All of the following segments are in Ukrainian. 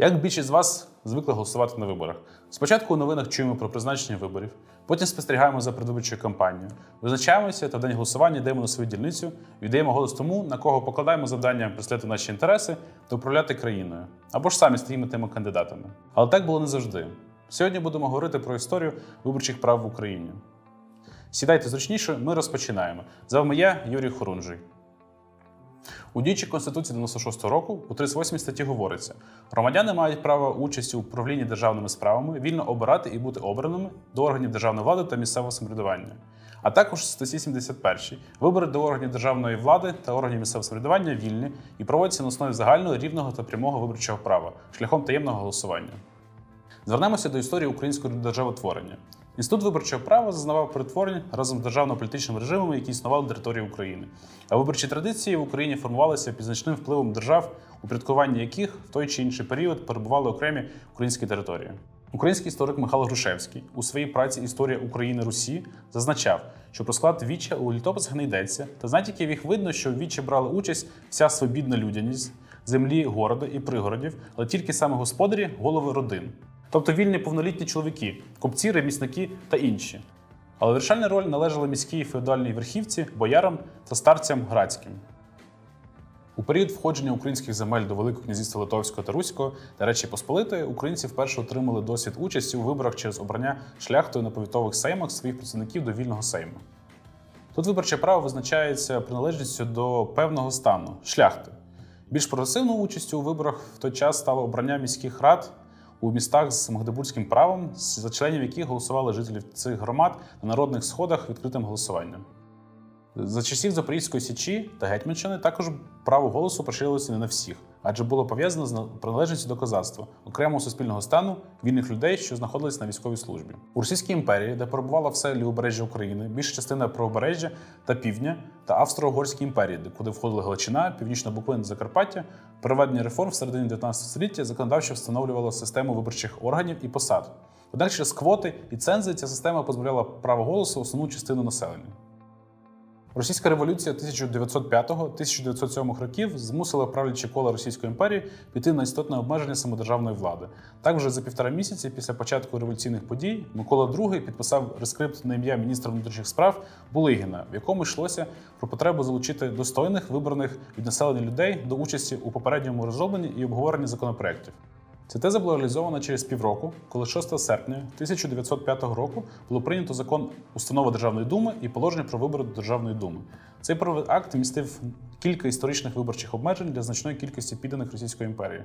Як більшість з вас звикли голосувати на виборах? Спочатку у новинах чуємо про призначення виборів, потім спостерігаємо за предвиборчою кампанією, визначаємося та в день голосування йдемо на свою дільницю, віддаємо голос тому, на кого покладаємо завдання представляти наші інтереси та управляти країною, або ж самі стаємо тими кандидатами. Але так було не завжди. Сьогодні будемо говорити про історію виборчих прав в Україні. Сідайте зручніше, ми розпочинаємо. З вами я, Юрій Хорунжий. У діючій Конституції 96-го року у 38 статті говориться: громадяни мають право участі у управлінні державними справами, вільно обирати і бути обраними до органів державної влади та місцевого самоврядування. А також в статті 71 вибори до органів державної влади та органів місцевого самоврядування вільні і проводяться на основі загального, рівного та прямого виборчого права шляхом таємного голосування. Звернемося до історії українського державотворення. Інститут виборчого права зазнавав перетворень разом з державно-політичними режимами, які існували на території України. А виборчі традиції в Україні формувалися під значним впливом держав, у підпорядкуванні яких в той чи інший період перебували окремі українські території. Український історик Михайло Грушевський у своїй праці «Історія України-Русі» зазначав, що про склад віччя у літописах не йдеться, та з натяків їх видно, що в віччі брала участь вся свобідна людяність, землі, города і пригородів, але тільки саме господарі, голови родин. Тобто вільні повнолітні чоловіки, купці, ремісники та інші. Але вирішальна роль належала міській феодальній верхівці, боярам та старцям грацьким. У період входження українських земель до Великого князівства Литовського та Руського та Речі Посполитої українці вперше отримали досвід участі у виборах через обрання шляхтою на повітових сеймах своїх представників до вільного сейму. Тут виборче право визначається приналежністю до певного стану – шляхти. Більш прогресивною участю у виборах в той час стало обрання міських рад у містах з магдебурзьким правом, за членів яких голосували жителі цих громад на народних сходах відкритим голосуванням. За часів Запорізької Січі та Гетьманщини також право голосу поширилося не на всіх, адже було пов'язано з приналежністю до козацтва, окремого суспільного стану, вільних людей, що знаходились на військовій службі. У Російській імперії, де перебувало все лівобережжя України, більша частина правобережжя та півдня, та Австро-Угорській імперії, куди входили Галичина, Північна Буковина, Закарпаття, проведення реформ в середині 19 століття законодавчо встановлювало систему виборчих органів і посад. Однак через квоти і цензи ця система позбавляла права голосу основну частину населення. Російська революція 1905-1907 років змусила правлячі кола Російської імперії піти на істотне обмеження самодержавної влади. Так, вже за півтора місяці після початку революційних подій Микола ІІ підписав рескрипт на ім'я міністра внутрішніх справ Булигіна, в якому йшлося про потребу залучити достойних, вибраних від населення людей до участі у попередньому розробленні і обговоренні законопроєктів. Ця теза була реалізована через півроку, коли 6 серпня 1905 року було прийнято закон «Установа Державної думи» і положення про вибори до Державної думи. Цей правовий акт містив кілька історичних виборчих обмежень для значної кількості підданих Російської імперії.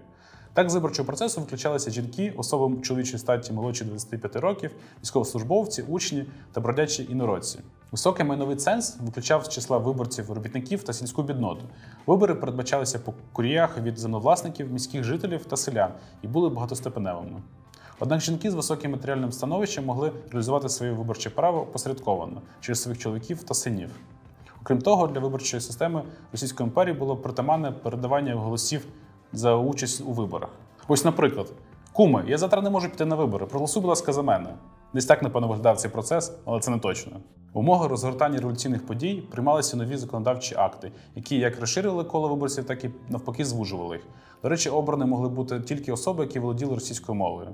Так, з виборчого процесу виключалися жінки, особи чоловічої статі молодші 25 років, військовослужбовці, учні та бродячі інородці. Високий майновий ценз виключав з числа виборців робітників та сільську бідноту. Вибори передбачалися по куріях від землевласників, міських жителів та селян і були багатоступеневими. Однак жінки з високим матеріальним становищем могли реалізувати своє виборче право опосередковано через своїх чоловіків та синів. Крім того, для виборчої системи Російської імперії було притаманне передавання голосів за участь у виборах. Ось, наприклад, «Куме, я завтра не можу піти на вибори, проголосуй, будь ласка, за мене». Десь так, напевно, виглядав цей процес, але це не точно. В умовах розгортання революційних подій приймалися нові законодавчі акти, які як розширювали коло виборців, так і навпаки звужували їх. До речі, обрані могли бути тільки особи, які володіли російською мовою.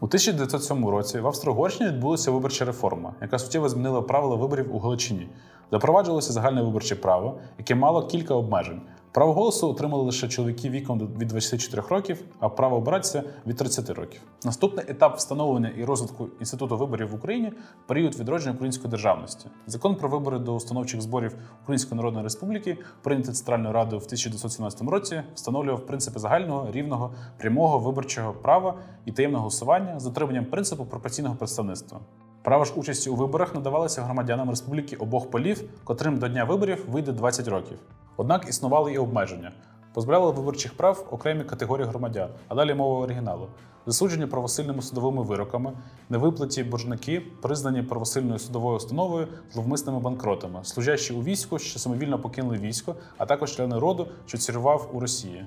У 1907 році в Австро-Угорщині відбулася виборча реформа, яка суттєво змінила правила виборів у Галичині. Запроваджувалося загальне виборче право, яке мало кілька обмежень. Право голосу отримали лише чоловіки віком від 24 років, а право обиратися – від 30 років. Наступний етап встановлення і розвитку інституту виборів в Україні – період відродження української державності. Закон про вибори до установчих зборів Української Народної Республіки, прийнятий Центральною Радою в 1917 році, встановлював принципи загального, рівного, прямого виборчого права і таємного голосування з дотриманням принципу пропорційного представництва. Право ж участі у виборах надавалося громадянам Республіки обох полів, котрим до дня виборів вийде 20 років. Однак існували і обмеження. Позбавляли виборчих прав окремі категорії громадян, а далі мова оригіналу. Засуджені правосильними судовими вироками, невиплаті боржники, признані правосильною судовою установою зловмисними банкротами, служащі у війську, що самовільно покинули військо, а також члени роду, що цірував у Росії.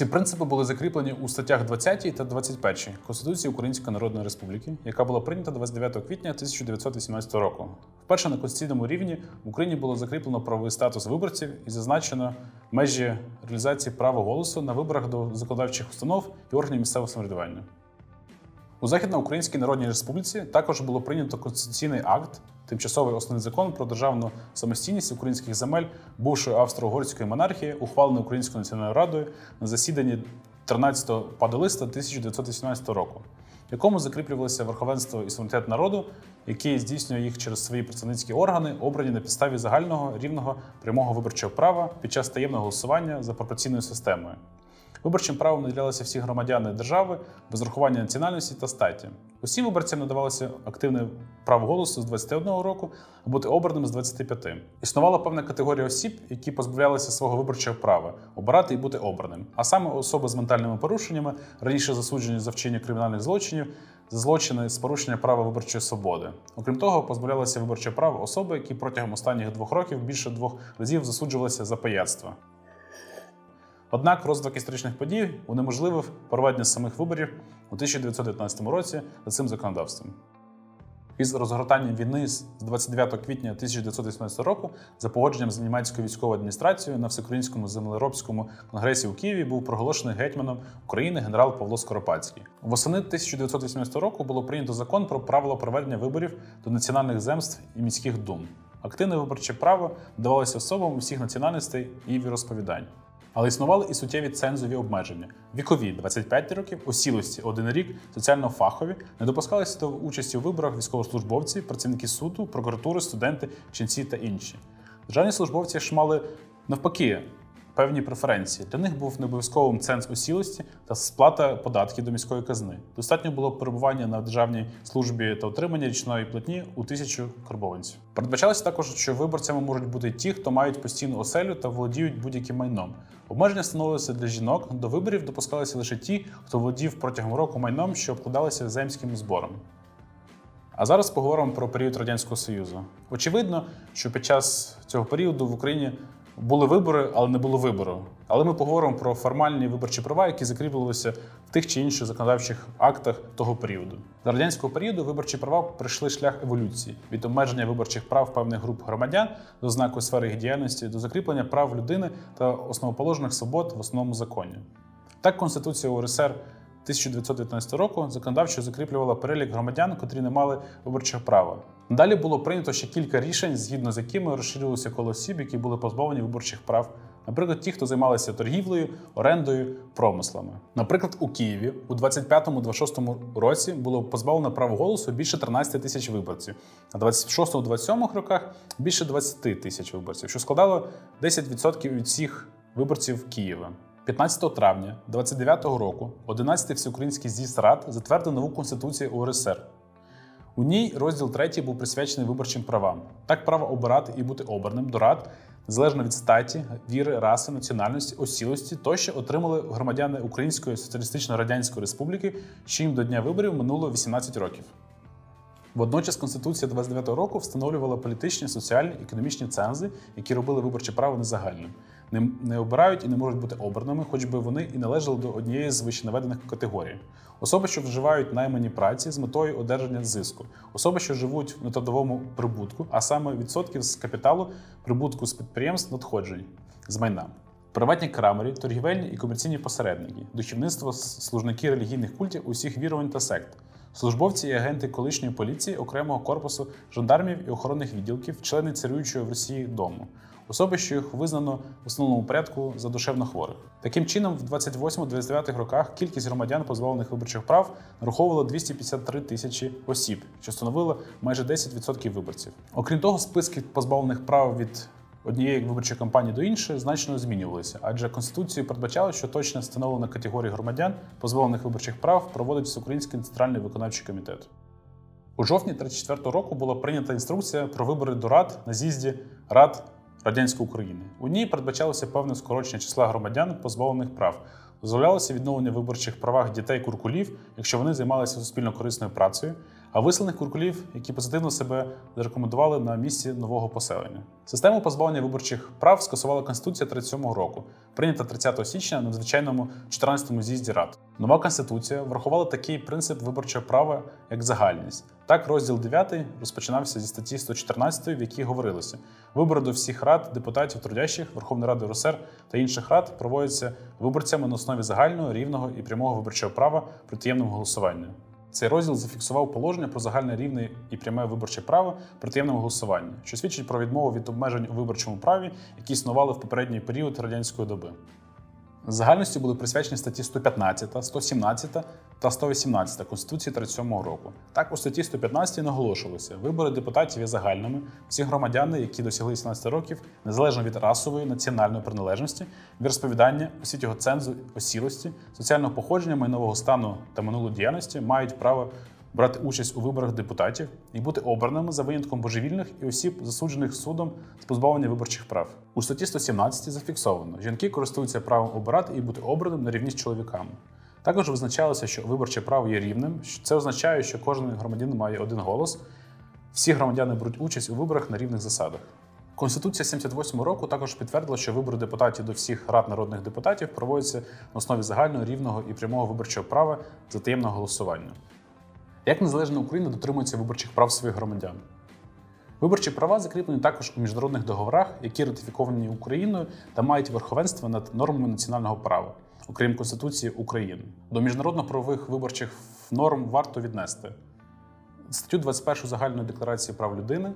Ці принципи були закріплені у статтях 20 та 21 Конституції Української Народної Республіки, яка була прийнята 29 квітня 1918 року. Вперше на конституційному рівні в Україні було закріплено правовий статус виборців і зазначено межі реалізації права голосу на виборах до законодавчих установ і органів місцевого самоврядування. У Західноукраїнській Народній Республіці також було прийнято конституційний акт, тимчасовий основний закон про державну самостійність українських земель бувшої Австро-Угорської монархії, ухвалений Українською національною радою на засіданні 13 листопада 1918 року, в якому закріплювалося верховенство і суверенітет народу, який здійснює їх через свої представницькі органи, обрані на підставі загального рівного прямого виборчого права під час таємного голосування за пропорційною системою. Виборчим правом наділялися всі громадяни держави без урахування національності та статі. Усім виборцям надавалося активне право голосу з 21 року, а бути обраним з 25. Існувала певна категорія осіб, які позбавлялися свого виборчого права обирати і бути обраним. А саме особи з ментальними порушеннями, раніше засуджені за вчинення кримінальних злочинів, за злочини з порушення права виборчої свободи. Окрім того, позбавлялися виборчого права особи, які протягом останніх 2 років більше 2 разів засуджувалися за пияцтво. Однак розвиток історичних подій унеможливив проведення самих виборів у 1919 році за цим законодавством. Із розгортанням війни з 29 квітня 1918 року за погодженням з німецькою військовою адміністрацією на Всеукраїнському землеробському конгресі у Києві був проголошений гетьманом України генерал Павло Скоропадський. Восени 1918 року було прийнято закон про правила проведення виборів до національних земств і міських дум. Активне виборче право давалося особам усіх національностей і віросповідань. Але існували і суттєві цензові обмеження. Вікові – 25 років, осілості – 1 рік, соціально-фахові, не допускалися до участі у виборах військовослужбовці, працівники суду, прокуратури, студенти, ченці та інші. Державні службовці ж мали, навпаки, певні преференції. Для них був необов'язковим ценз осілості та сплата податків до міської казни. Достатньо було перебування на державній службі та отримання річної платні у 1000 карбованців. Передбачалося також, що виборцями можуть бути ті, хто мають постійну оселю та володіють будь-яким майном. Обмеження становилися для жінок, до виборів допускалися лише ті, хто володів протягом року майном, що обкладалися земським збором. А зараз поговоримо про період Радянського Союзу. Очевидно, що під час цього періоду в Україні були вибори, але не було вибору. Але ми поговоримо про формальні виборчі права, які закріплювалися в тих чи інших законодавчих актах того періоду. До радянського періоду виборчі права пройшли шлях еволюції – від обмеження виборчих прав певних груп громадян до знаку сфери їх діяльності, до закріплення прав людини та основоположних свобод в основному законі. Так, Конституція УРСР 1919 року законодавчо закріплювала перелік громадян, котрі не мали виборчого права. Далі було прийнято ще кілька рішень, згідно з якими розширилося коло осіб, які були позбавлені виборчих прав. Наприклад, ті, хто займалися торгівлею, орендою, промислами. Наприклад, у Києві у 25-26 році було позбавлено права голосу більше 13 000 виборців, а в 26-27 роках більше 20 000 виборців, що складало 10% від всіх виборців Києва. 15 травня 29 року 11-й Всеукраїнський з'їзд рад затвердив нову Конституцію УРСР. У ній розділ 3 був присвячений виборчим правам. Так, право обирати і бути обраним до рад, незалежно від статі, віри, раси, національності, осілості тощо отримали громадяни Української Соціалістично-Радянської Республіки, що їм до дня виборів минуло 18 років. Водночас Конституція 29 року встановлювала політичні, соціальні, економічні цензи, які робили виборче право незагальним. Не обирають і не можуть бути обраними, хоч би вони і належали до однієї з вищенаведених категорій. Особи, що вживають наймані праці з метою одержання зиску. Особи, що живуть в нетрудовому прибутку, а саме відсотків з капіталу, прибутку з підприємств, надходжень, з майна. Приватні крамарі, торгівельні і комерційні посередники, духовництво, служники релігійних культів усіх вірувань та сект. Службовці і агенти колишньої поліції, окремого корпусу жандармів і охоронних відділків, члени царюючого в Росії дому. Особи, що їх визнано в основному порядку за душевно хворих. Таким чином, в 28-29 роках кількість громадян, позбавлених виборчих прав, нараховувала 253 000 осіб, що становило майже 10% виборців. Окрім того, списки позбавлених прав від однієї виборчої кампанії до іншої значно змінювалися, адже Конституцією передбачало, що точно встановлена категорія громадян, позбавлених виборчих прав, проводить Всеукраїнський центральний виконавчий комітет. У жовтні 1934 року була прийнята інструкція про вибори до рад на з'їзді рад Радянської України. У ній передбачалося певне скорочення числа громадян, позбавлених прав. Дозволялося відновлення виборчих правах дітей-куркулів, якщо вони займалися суспільно-корисною працею, а виселених куркулів, які позитивно себе зарекомендували на місці нового поселення. Систему позбавлення виборчих прав скасувала Конституція 1937 року, прийнята 30 січня на звичайному 14-му з'їзді Рад. Нова Конституція врахувала такий принцип виборчого права як загальність. Так, розділ 9 розпочинався зі статті 114, в якій говорилося: «Вибори до всіх рад, депутатів, трудящих, Верховної Ради УРСР та інших рад проводяться виборцями на основі загального, рівного і прямого виборчого права при таємному голосуванні». Цей розділ зафіксував положення про загальне рівне і пряме виборче право при таємному голосуванні, що свідчить про відмову від обмежень у виборчому праві, які існували в попередній період радянської доби. Загальності були присвячені статті 115, 117 та 118 Конституції 1937 року. Так, у статті 115 наголошувалося: вибори депутатів є загальними, всі громадяни, які досягли 18 років, незалежно від расової, національної приналежності, віросповідання, освітнього цензу, осілості, соціального походження, майнового стану та минулої діяльності, мають право брати участь у виборах депутатів і бути обраними за винятком божевільних і осіб, засуджених судом з позбавлення виборчих прав. У статті 117 зафіксовано: жінки користуються правом обирати і бути обраним на рівні з чоловіками. Також визначалося, що виборче право є рівним, це означає, що кожен громадянин має один голос, всі громадяни беруть участь у виборах на рівних засадах. Конституція 1978 року також підтвердила, що вибори депутатів до всіх рад народних депутатів проводяться на основі загального, рівного і прямого виборчого права за таємного голосування. Як незалежна Україна дотримується виборчих прав своїх громадян? Виборчі права закріплені також у міжнародних договорах, які ратифіковані Україною та мають верховенство над нормами національного права, окрім Конституції України. До міжнародно-правових виборчих норм варто віднести статтю 21 Загальної декларації прав людини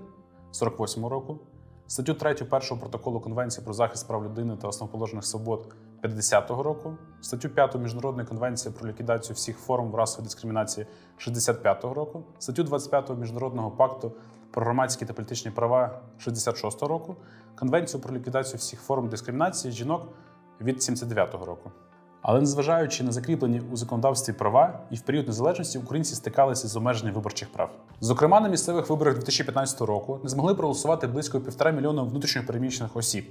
48 року, статтю 3 Першого протоколу Конвенції про захист прав людини та основоположних свобод 50-го року, статтю 5 Міжнародної конвенції про ліквідацію всіх форм расової дискримінації 65-го року, статтю 25 Міжнародного пакту про громадські та політичні права 66-го року, Конвенцію про ліквідацію всіх форм дискримінації жінок від 79-го року. Але незважаючи на закріплені у законодавстві права, і в період незалежності українці стикалися з обмеженням виборчих прав. Зокрема, на місцевих виборах 2015 року не змогли проголосувати близько 1,5 мільйона внутрішньопереміщених осіб.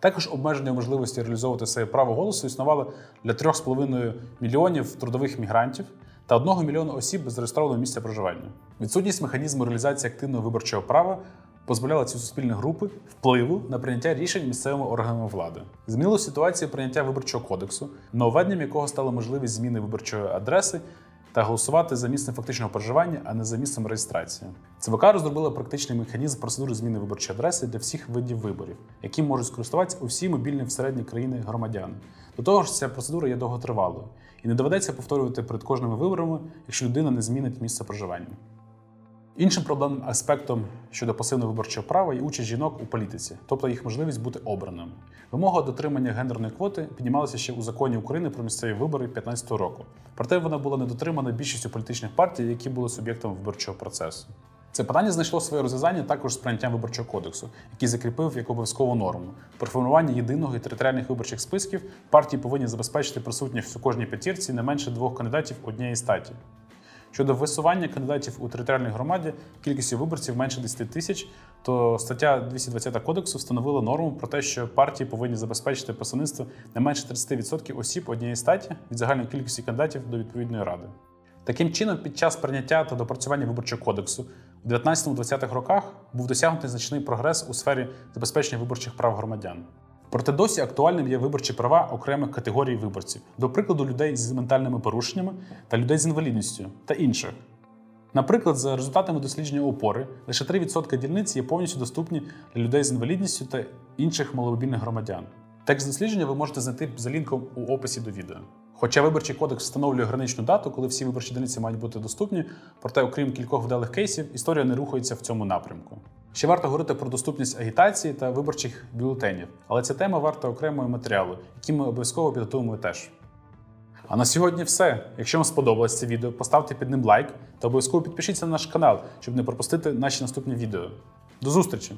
Також обмеження можливості реалізовувати своє право голосу існувало для 3,5 мільйонів трудових мігрантів та 1 мільйона осіб без зареєстрованого місця проживання. Відсутність механізму реалізації активного виборчого права позбавляла ці суспільні групи впливу на прийняття рішень місцевими органами влади. Змінило ситуацію прийняття Виборчого кодексу, нововведенням якого стала можливість зміни виборчої адреси та голосувати за місцем фактичного проживання, а не за місцем реєстрації. ЦВК розробила практичний механізм процедури зміни виборчої адреси для всіх видів виборів, яким можуть скористуватися усі мобільні в середній країни громадяни. До того ж, ця процедура є довготривалою і не доведеться повторювати перед кожними виборами, якщо людина не змінить місце проживання. Іншим проблемним аспектом щодо пасивного виборчого права є участь жінок у політиці, тобто їх можливість бути обраним. Вимога дотримання гендерної квоти піднімалася ще у Законі України про місцеві вибори 2015 року. Проте вона була недотримана більшістю політичних партій, які були суб'єктами виборчого процесу. Це питання знайшло своє розв'язання також з прийняттям Виборчого кодексу, який закріпив як обов'язкову норму. При формуванні єдиного і територіальних виборчих списків партії повинні забезпечити присутність у кожній п'ятірці не менше 2 кандидатів однієї статі. Щодо висування кандидатів у територіальній громаді кількістю виборців менше 10 тисяч, то стаття 220 Кодексу встановила норму про те, що партії повинні забезпечити представництво не менше 30% осіб однієї статі від загальної кількості кандидатів до відповідної ради. Таким чином, під час прийняття та допрацювання Виборчого кодексу у 19-20-х роках був досягнутий значний прогрес у сфері забезпечення виборчих прав громадян. Проте досі актуальним є виборчі права окремих категорій виборців, до прикладу людей з ментальними порушеннями та людей з інвалідністю та інших. Наприклад, за результатами дослідження опори, лише 3% дільниць є повністю доступні для людей з інвалідністю та інших маломобільних громадян. Текст дослідження ви можете знайти за лінком у описі до відео. Хоча Виборчий кодекс встановлює граничну дату, коли всі виборчі дільниці мають бути доступні, проте, окрім кількох вдалих кейсів, історія не рухається в цьому напрямку. Ще варто говорити про доступність агітації та виборчих бюлетенів, але ця тема варта окремого матеріалу, який ми обов'язково підготуємо теж. А на сьогодні все. Якщо вам сподобалось це відео, поставте під ним лайк та обов'язково підпишіться на наш канал, щоб не пропустити наші наступні відео. До зустрічі!